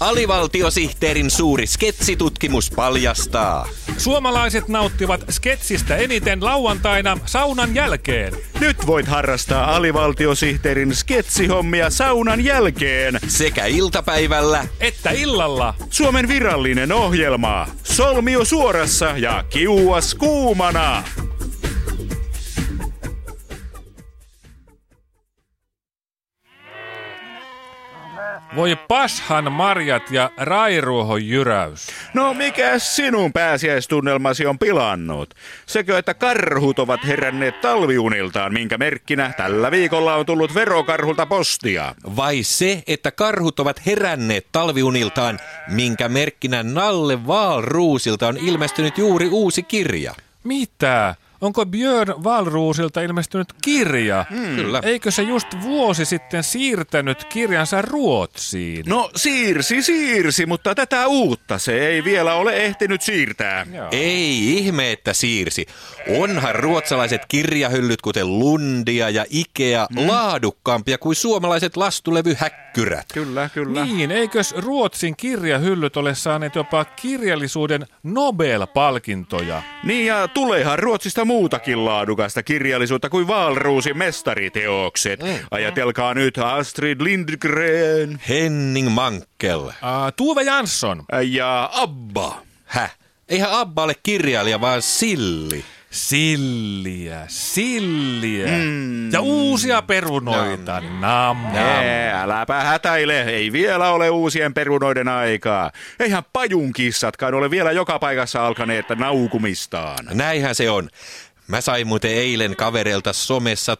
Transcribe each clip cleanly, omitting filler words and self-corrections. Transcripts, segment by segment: Alivaltiosihteerin suuri sketsitutkimus paljastaa. Suomalaiset nauttivat sketsistä eniten lauantaina saunan jälkeen. Nyt voit harrastaa Alivaltiosihteerin sketsihommia saunan jälkeen. Sekä iltapäivällä että illalla. Suomen virallinen ohjelma. Solmio suorassa ja kiuas kuumana. Voi pashan marjat ja rairuohon jyräys. No mikä sinun pääsiäistunnelmasi on pilannut? Sekö, että karhut ovat heränneet talviuniltaan, minkä merkkinä tällä viikolla on tullut verokarhulta postia? Vai se, että karhut ovat heränneet talviuniltaan, minkä merkkinä Nalle Wahlroosilta on ilmestynyt juuri uusi kirja? Mitä? Onko Björn Wahlroosilta ilmestynyt kirja? Kyllä. Eikö se just vuosi sitten siirtänyt kirjansa Ruotsiin? No siirsi, mutta tätä uutta se ei vielä ole ehtinyt siirtää. Joo. Ei ihme, että siirsi. Onhan ruotsalaiset kirjahyllyt, kuten Lundia ja Ikea, laadukkaampia kuin suomalaiset lastulevyhäkkyrät. Kyllä. Niin, eikös Ruotsin kirjahyllyt ole saaneet jopa kirjallisuuden Nobel-palkintoja? Niin, ja tuleehan Ruotsista muutakin laadukasta kirjallisuutta kuin Wahlroosin mestariteokset. Ajatelkaa nyt Astrid Lindgren, Henning Mankell, Tuve Jansson ja Abba. Häh? Eihän Abba ole kirjailija, vaan silli. Silliä. Ja uusia perunoita. Nam. Äläpä hätäile, ei vielä ole uusien perunoiden aikaa. Eihän pajunkissatkaan ole vielä joka paikassa alkaneet naukumistaan. Näinhän se on. Mä sain muuten eilen kavereilta somessa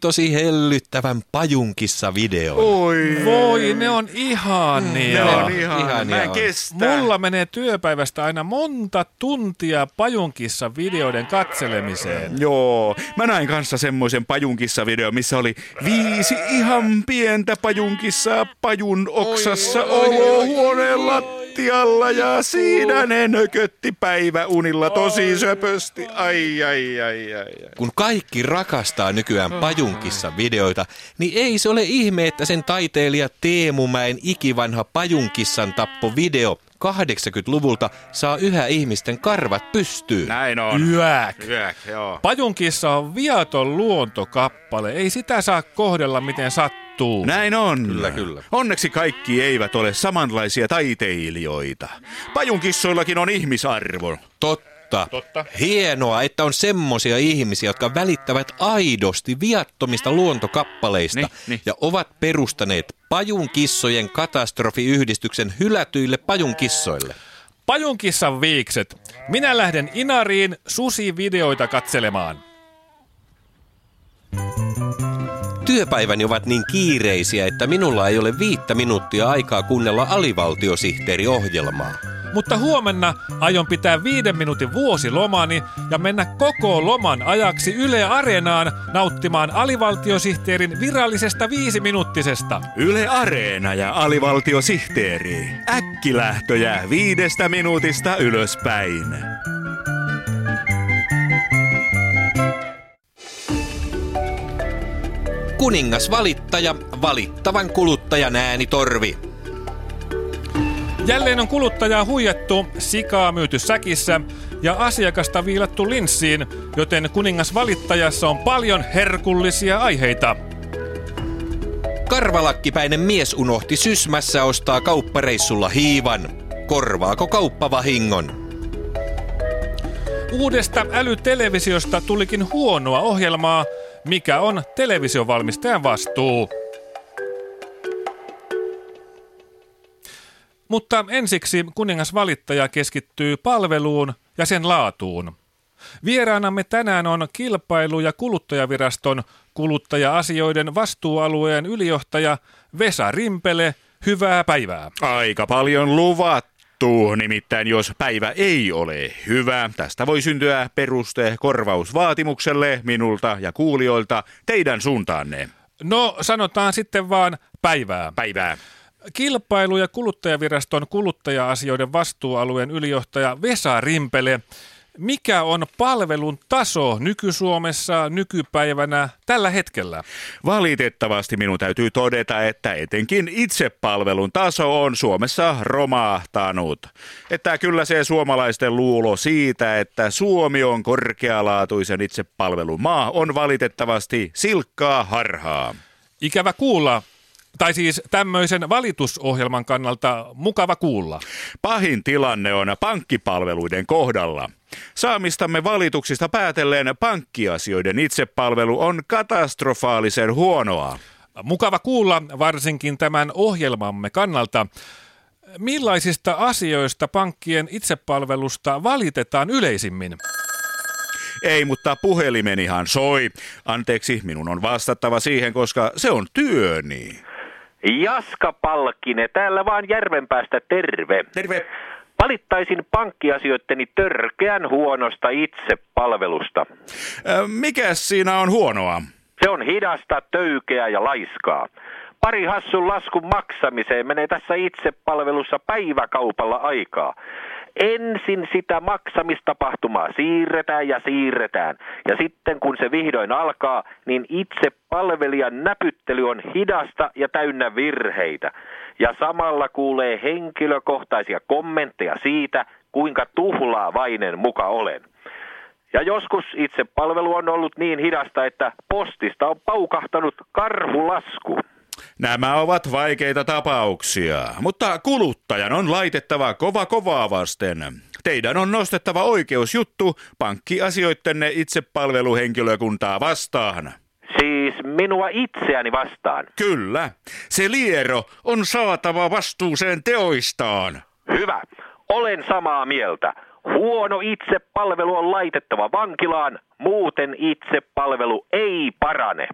tosi hellyttävän pajunkissa-videon. Oi. Voi, ne on ihania. Ne on ihania. Mä en kestä. Mulla menee työpäivästä aina monta tuntia pajunkissa-videoiden katselemiseen. Joo, mä näin kanssa semmoisen pajunkissa-videon, missä oli 5 ihan pientä pajunkissaa pajun oksassa olohuoneen lattialla ja siinä ne nökötti päiväunilla tosi söpösti. Ai. Kun kaikki rakastaa nykyään pajunkissa videoita, niin ei se ole ihme, että sen taiteilija Teemu Mäen ikivanha pajunkissan tappovideo 80-luvulta saa yhä ihmisten karvat pystyyn. Näin on. Yäk, joo. Pajunkissa on viaton luontokappale, ei sitä saa kohdella miten sattuu. Näin on. Kyllä. Onneksi kaikki eivät ole samanlaisia taiteilijoita. Pajunkissoillakin on ihmisarvo. Totta. Hienoa, että on semmoisia ihmisiä, jotka välittävät aidosti viattomista luontokappaleista ja ovat perustaneet pajunkissojen katastrofiyhdistyksen hylätyille pajunkissoille. Pajunkissan viikset. Minä lähden Inariin susivideoita katselemaan. Työpäiväni ovat niin kiireisiä, että minulla ei ole 5 minuuttia aikaa kuunnella alivaltiosihteeriohjelmaa. Mutta huomenna aion pitää 5 minuutin vuosilomani ja mennä koko loman ajaksi Yle Areenaan nauttimaan alivaltiosihteerin virallisesta 5-minuuttisesta. Yle Areena ja alivaltiosihteeri. Äkkilähtöjä 5 minuutista ylöspäin. Kuningas valittaja, valittavan kuluttajan äänitorvi. Jälleen on kuluttajaa huijattu, sikaa myyty säkissä ja asiakasta viilattu linssiin, joten kuningas valittajassa on paljon herkullisia aiheita. Karvalakkipäinen mies unohti Sysmässä ostaa kauppareissulla hiivan. Korvaako kauppa vahingon? Uudesta älytelevisiosta tulikin huonoa ohjelmaa. Mikä on televisiovalmistajan vastuu? Mutta ensiksi kuningas valittaja keskittyy palveluun ja sen laatuun. Vieraanamme tänään on Kilpailu- ja kuluttajaviraston kuluttaja-asioiden vastuualueen ylijohtaja Vesa Rimpele. Hyvää päivää. Aika paljon luvattu. Nimittäin jos päivä ei ole hyvä, tästä voi syntyä peruste korvausvaatimukselle minulta ja kuulijoilta teidän suuntaanne. No sanotaan sitten vaan päivää. Kilpailu- ja kuluttajaviraston kuluttaja-asioiden vastuualueen ylijohtaja Vesa Rimpele, Mikä on palvelun taso nyky-Suomessa, nykypäivänä, tällä hetkellä? Valitettavasti minun täytyy todeta, että etenkin itsepalvelun taso on Suomessa romahtanut. Että kyllä se suomalaisten luulo siitä, että Suomi on korkealaatuisen itsepalvelun maa, on valitettavasti silkkaa harhaa. Ikävä kuulla. Tai siis tämmöisen valitusohjelman kannalta mukava kuulla. Pahin tilanne on pankkipalveluiden kohdalla. Saamistamme valituksista päätellen pankkiasioiden itsepalvelu on katastrofaalisen huonoa. Mukava kuulla varsinkin tämän ohjelmamme kannalta. Millaisista asioista pankkien itsepalvelusta valitetaan yleisimmin? Ei, mutta puhelimenihan soi. Anteeksi, minun on vastattava siihen, koska se on työni. Jaska Palkkine, täällä vaan Järvenpäästä, terve. Terve. Valittaisin pankkiasioitteni törkeän huonosta itsepalvelusta. Mikäs siinä on huonoa? Se on hidasta, töykeää ja laiskaa. Pari hassun laskun maksamiseen menee tässä itsepalvelussa päiväkaupalla aikaa. Ensin sitä maksamistapahtumaa siirretään ja sitten kun se vihdoin alkaa, niin itsepalvelijan näpyttely on hidasta ja täynnä virheitä. Ja samalla kuulee henkilökohtaisia kommentteja siitä, kuinka tuhlaavainen muka olen. Ja joskus itsepalvelu on ollut niin hidasta, että postista on paukahtanut karhulasku. Nämä ovat vaikeita tapauksia, mutta kuluttajan on laitettava kovaa vasten. Teidän on nostettava oikeusjuttu pankkiasioittenne itsepalveluhenkilökuntaa vastaan. Siis minua itseäni vastaan? Kyllä. Se liero on saatava vastuuseen teoistaan. Hyvä. Olen samaa mieltä. Huono itsepalvelu on laitettava vankilaan, muuten itsepalvelu ei parane.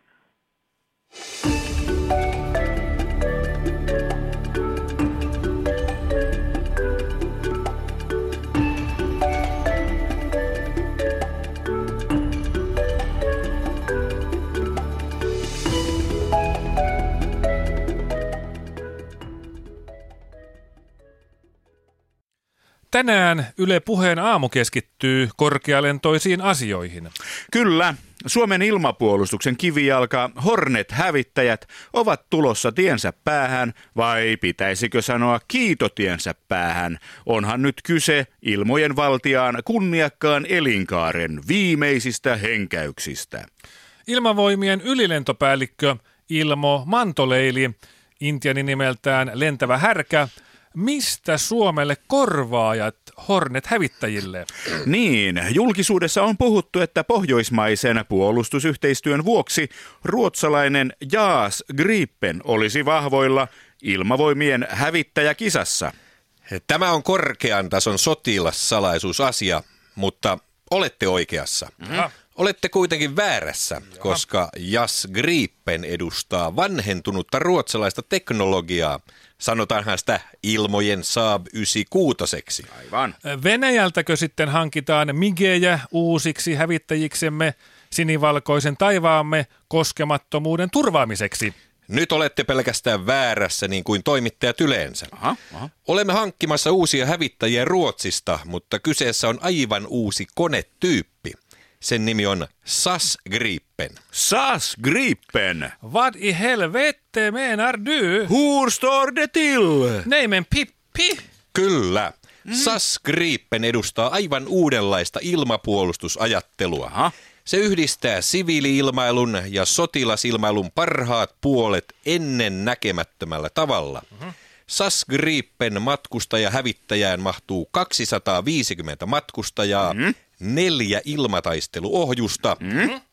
Tänään Yle Puheen aamu keskittyy korkealentoisiin asioihin. Kyllä, Suomen ilmapuolustuksen kivijalka Hornet-hävittäjät ovat tulossa tiensä päähän, vai pitäisikö sanoa kiitotiensä päähän. Onhan nyt kyse ilmojen valtiaan kunniakkaan elinkaaren viimeisistä henkäyksistä. Ilmavoimien ylilentopäällikkö Ilmo Mantoleili, intiani nimeltään lentävä härkä, mistä Suomelle korvaajat Hornet-hävittäjille? Niin, julkisuudessa on puhuttu, että pohjoismaisen puolustusyhteistyön vuoksi ruotsalainen JAS Gripen olisi vahvoilla ilmavoimien hävittäjäkisassa. Tämä on korkean tason sotilassalaisuusasia, mutta olette oikeassa. Mm-hmm. Olette kuitenkin väärässä, koska JAS Gripen edustaa vanhentunutta ruotsalaista teknologiaa. Sanotaanhan sitä ilmojen Saab-96. Aivan. Venäjältäkö sitten hankitaan migejä uusiksi hävittäjiksemme sinivalkoisen taivaamme koskemattomuuden turvaamiseksi? Nyt olette pelkästään väärässä niin kuin toimittajat yleensä. Aha. Olemme hankkimassa uusia hävittäjiä Ruotsista, mutta kyseessä on aivan uusi konetyyppi. Sen nimi on SAS Gripen. SAS Gripen? Vad i helvete menar du? Hur står det till? Nej men Pippi? Kyllä. SAS Gripen edustaa aivan uudenlaista ilmapuolustusajattelua. Aha. Se yhdistää siviili-ilmailun ja sotilasilmailun parhaat puolet ennen näkemättömällä tavalla. Uh-huh. SAS Gripen matkustajahävittäjään mahtuu 250 matkustajaa. Uh-huh. 4 ilmataisteluohjusta,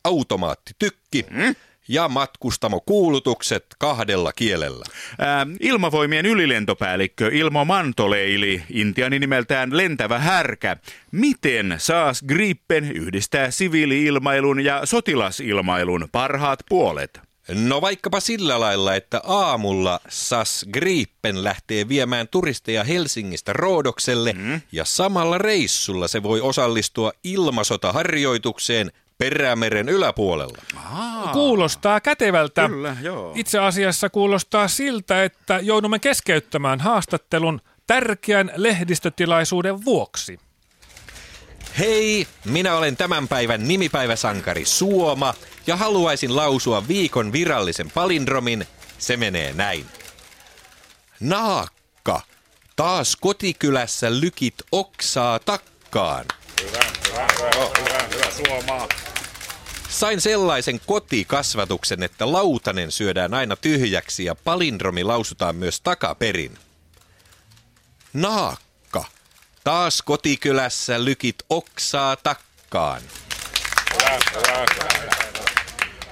automaattitykki ja matkustamokuulutukset 2 kielellä. Ilmavoimien ylilentopäällikkö Ilmo Mantoleili, intiani nimeltään lentävä härkä. Miten SAS Gripen yhdistää siviili-ilmailun ja sotilasilmailun parhaat puolet? No vaikkapa sillä lailla, että aamulla SAS Gripen lähtee viemään turisteja Helsingistä Roodokselle ja samalla reissulla se voi osallistua ilmasotaharjoitukseen Perämeren yläpuolella. Aa. Kuulostaa kätevältä. Kyllä, joo. Itse asiassa kuulostaa siltä, että joudumme keskeyttämään haastattelun tärkeän lehdistötilaisuuden vuoksi. Hei, minä olen tämän päivän nimipäiväsankari Suoma ja haluaisin lausua viikon virallisen palindromin. Se menee näin. Naakka. Taas kotikylässä lykit oksaa takkaan. Hyvä Suomaa. Sain sellaisen kotikasvatuksen, että lautanen syödään aina tyhjäksi ja palindromi lausutaan myös takaperin. Naakka. Taas kotikylässä lykit oksaa takkaan.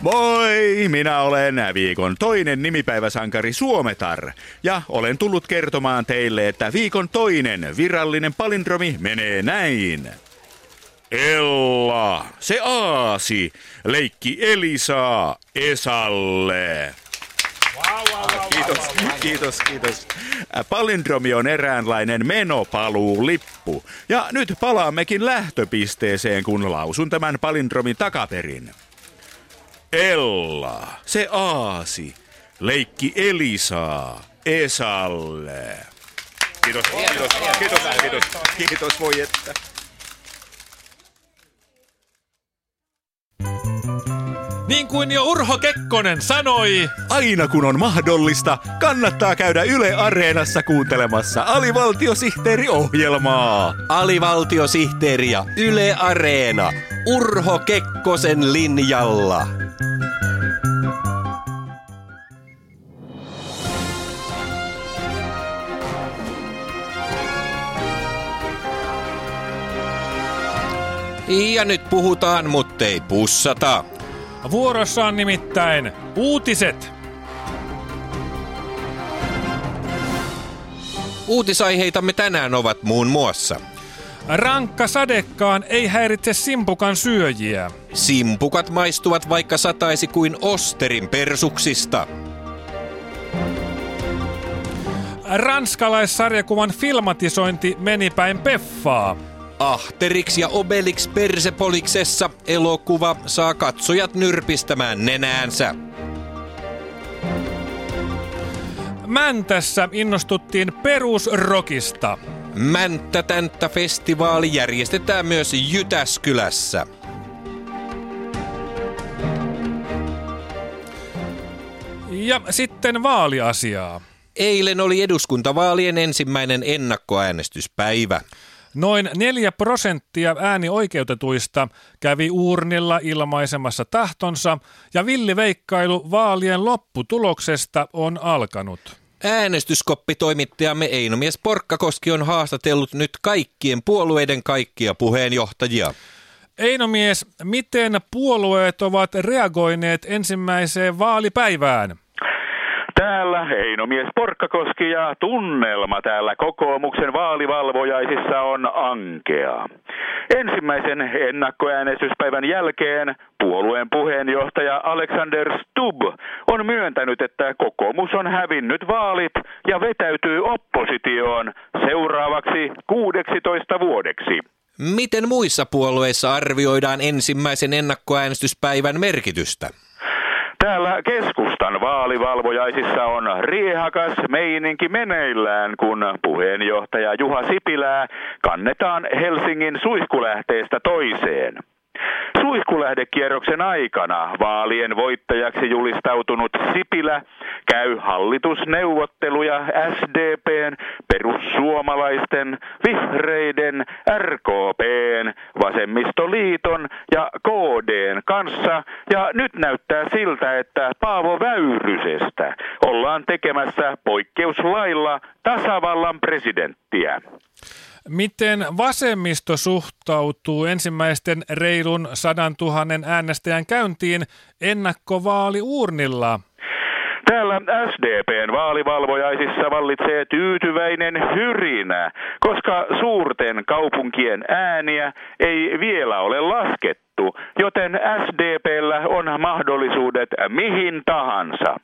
Moi! Minä olen viikon toinen nimipäiväsankari Suometar. Ja olen tullut kertomaan teille, että viikon toinen virallinen palindromi menee näin. Ella, se aasi, leikki Elisaa Esalle. Kiitos. Palindromi on eräänlainen menopaluulippu. Ja nyt palaammekin lähtöpisteeseen, kun lausun tämän palindromin takaperin. Ella, se aasi, leikki Elisaa Esalle. Kiitos, voi että. Niin kuin jo Urho Kekkonen sanoi, aina kun on mahdollista, kannattaa käydä Yle Areenassa kuuntelemassa Alivaltiosihteeri-ohjelmaa. Alivaltiosihteeri ja Yle Areena. Urho Kekkosen linjalla. Ja nyt puhutaan, mutta ei pussata. Vuorossa on nimittäin uutiset. Uutisaiheitamme tänään ovat muun muassa. Rankka sadekaan ei häiritse simpukan syöjiä. Simpukat maistuvat vaikka sataisi kuin osterin persuksista. Ranskalaissarjakuvan filmatisointi meni päin peffaa. Asterix ja Obelix Persepoliksessa elokuva saa katsojat nyrpistämään nenäänsä. Mäntässä innostuttiin perusrokista. Mänttä-tänttä-festivaali järjestetään myös Jytäskylässä. Ja sitten vaaliasiaa. Eilen oli eduskuntavaalien ensimmäinen ennakkoäänestyspäivä. Noin 4% äänioikeutetuista kävi uurnilla ilmaisemassa tahtonsa ja villiveikkailu vaalien lopputuloksesta on alkanut. Äänestyskoppitoimittajamme Einomies Porkkakoski on haastatellut nyt kaikkien puolueiden kaikkia puheenjohtajia. Einomies, miten puolueet ovat reagoineet ensimmäiseen vaalipäivään? Täällä Einomies Porkkakoski ja tunnelma täällä kokoomuksen vaalivalvojaisissa on ankea. Ensimmäisen ennakkoäänestyspäivän jälkeen puolueen puheenjohtaja Alexander Stubb on myöntänyt, että kokoomus on hävinnyt vaalit ja vetäytyy oppositioon seuraavaksi 16 vuodeksi. Miten muissa puolueissa arvioidaan ensimmäisen ennakkoäänestyspäivän merkitystä? Täällä keskustan vaalivalvojaisissa on riehakas meininki meneillään, kun puheenjohtaja Juha Sipilää kannetaan Helsingin suihkulähteestä toiseen. Suihkulähdekierroksen aikana vaalien voittajaksi julistautunut Sipilä käy hallitusneuvotteluja SDP:n, perussuomalaisten, vihreiden, RKP:n, vasemmistoliiton ja KD:n kanssa ja nyt näyttää siltä, että Paavo Väyrysestä ollaan tekemässä poikkeuslailla tasavallan presidenttiä. Miten vasemmisto suhtautuu ensimmäisten reilun 100 000 äänestäjän käyntiin ennakkovaaliuurnilla? Täällä SDP:n vaalivalvojaisissa vallitsee tyytyväinen hyrinä, koska suurten kaupunkien ääniä ei vielä ole laskettu, joten SDP:llä on mahdollisuudet mihin tahansa.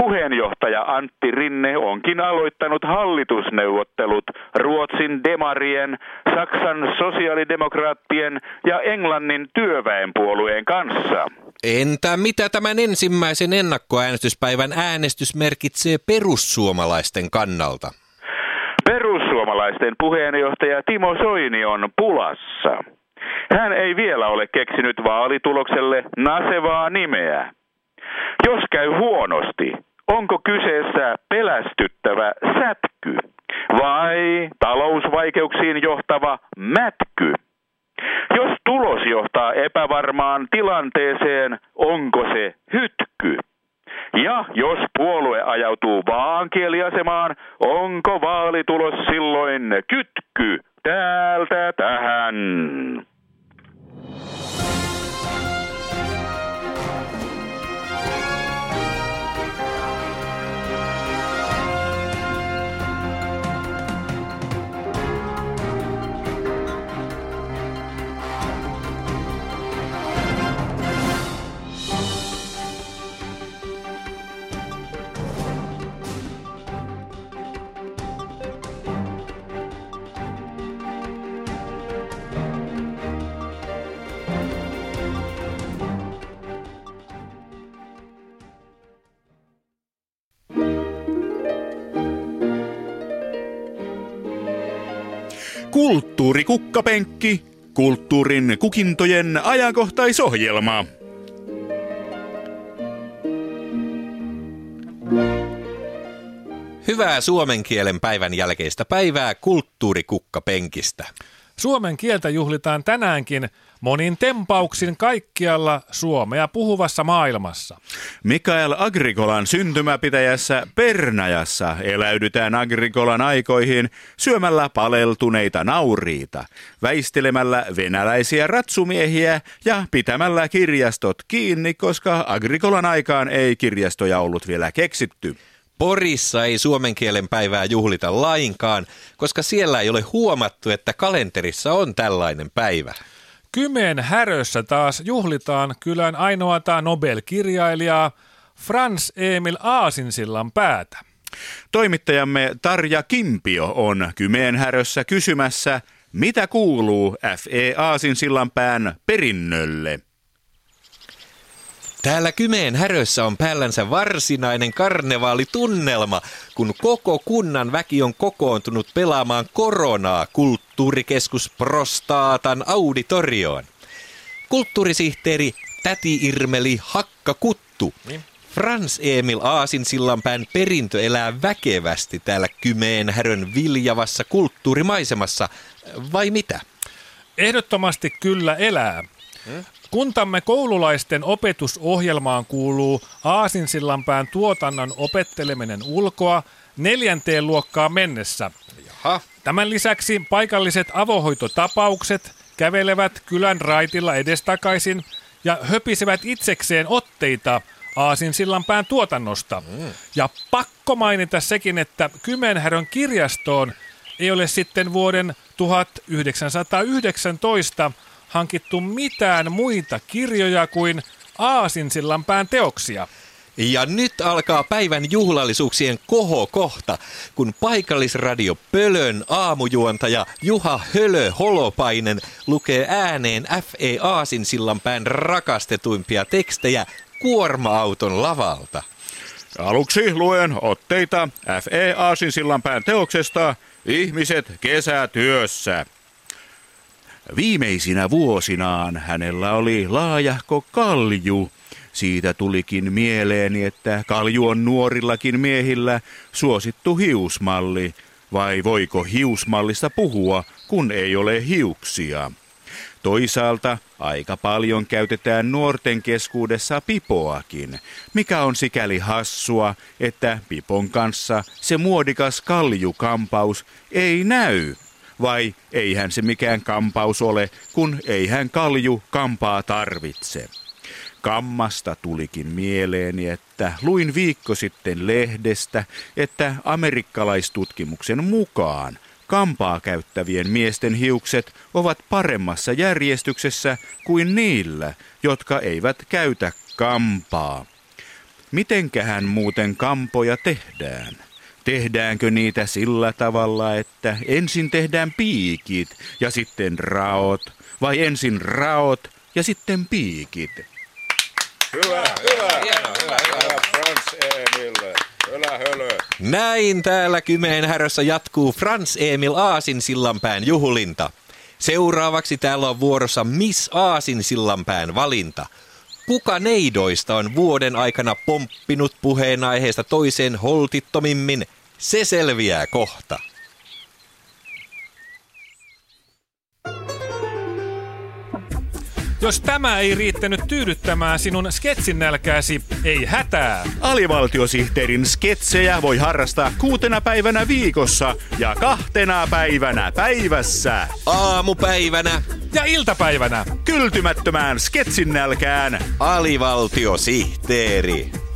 Puheenjohtaja Antti Rinne onkin aloittanut hallitusneuvottelut Ruotsin demarien, Saksan sosiaalidemokraattien ja Englannin työväenpuolueen kanssa. Entä mitä tämän ensimmäisen ennakkoäänestyspäivän äänestys merkitsee perussuomalaisten kannalta? Perussuomalaisten Perussuomalaisten puheenjohtaja Timo Soini on pulassa. Hän ei vielä ole keksinyt vaalitulokselle nasevaa nimeä. Jos käy huonosti, onko kyseessä pelästyttävä sätky vai talousvaikeuksiin johtava mätky? Jos tulos johtaa epävarmaan tilanteeseen, onko se hytky? Ja jos puolue ajautuu vaankieliasemaan, onko vaalitulos silloin kytky täältä tähän? Kulttuurikukkapenkki, kulttuurin kukintojen ajankohtaisohjelma. Hyvää suomen kielen päivän jälkeistä päivää kulttuurikukkapenkistä. Suomen kieltä juhlitaan tänäänkin monin tempauksin kaikkialla suomea puhuvassa maailmassa. Mikael Agricolan syntymäpitäjässä Pernajassa eläydytään Agricolan aikoihin syömällä paleltuneita nauriita, väistelemällä venäläisiä ratsumiehiä ja pitämällä kirjastot kiinni, koska Agricolan aikaan ei kirjastoja ollut vielä keksitty. Porissa ei suomen kielen päivää juhlita lainkaan, koska siellä ei ole huomattu, että kalenterissa on tällainen päivä. Kymeen härössä taas juhlitaan kylän ainoata Nobel-kirjailijaa Frans Emil Sillanpäätä. Toimittajamme Tarja Kimpio on Kymeen härössä kysymässä, mitä kuuluu F.E. Sillanpään perinnölle. Täällä Kymeen härössä on päällänsä varsinainen karnevaalitunnelma, kun koko kunnan väki on kokoontunut pelaamaan koronaa kulttuurikeskus Prostaatan auditorioon. Kulttuurisihteeri Täti Irmeli Hakkakuttu. Frans Emil Sillanpään perintö elää väkevästi täällä Kymeen härön viljavassa kulttuurimaisemassa, vai mitä? Ehdottomasti kyllä elää. Kuntamme koululaisten opetusohjelmaan kuuluu Sillanpään tuotannon opetteleminen ulkoa 4. luokkaan mennessä. Jaha. Tämän lisäksi paikalliset avohoitotapaukset kävelevät kylän raitilla edestakaisin ja höpisevät itsekseen otteita Sillanpään tuotannosta. Ja pakko mainita sekin, että Kymenhärön kirjastoon ei ole sitten vuoden 1919 hankittu mitään muita kirjoja kuin Sillanpään teoksia. Ja nyt alkaa päivän juhlallisuuksien kohokohta, kun paikallisradio Pölön aamujuontaja Juha Hölö-Holopainen lukee ääneen F.E. Sillanpään rakastetuimpia tekstejä kuorma-auton lavalta. Aluksi luen otteita F.E. Sillanpään teoksesta Ihmiset kesätyössä. Viimeisinä vuosinaan hänellä oli laajahko kalju. Siitä tulikin mieleeni, että kalju on nuorillakin miehillä suosittu hiusmalli. Vai voiko hiusmallista puhua, kun ei ole hiuksia? Toisaalta aika paljon käytetään nuorten keskuudessa pipoakin, mikä on sikäli hassua, että pipon kanssa se muodikas kaljukampaus ei näy. Vai eihän se mikään kampaus ole, kun eihän kalju kampaa tarvitse. Kammasta tulikin mieleeni, että luin viikko sitten lehdestä, että amerikkalaistutkimuksen mukaan kampaa käyttävien miesten hiukset ovat paremmassa järjestyksessä kuin niillä, jotka eivät käytä kampaa. Mitenkähän muuten kampoja tehdään? Tehdäänkö niitä sillä tavalla, että ensin tehdään piikit ja sitten raot, vai ensin raot ja sitten piikit? Hyvä, hyvä, Frans Emil, hyvä, Hölö. Näin täällä Kymeen härössä jatkuu Frans Emil Sillanpään juhlinta. Seuraavaksi täällä on vuorossa Miss Sillanpään valinta. Kuka neidoista on vuoden aikana pomppinut puheenaiheesta toiseen holtittomimmin? Se selviää kohta. Jos tämä ei riittänyt tyydyttämään sinun sketsinälkääsi, ei hätää. Alivaltiosihteerin sketsejä voi harrastaa 6 päivänä viikossa ja 2 päivänä päivässä. Aamupäivänä ja iltapäivänä. Kyltymättömään sketsinälkään. Alivaltiosihteeri.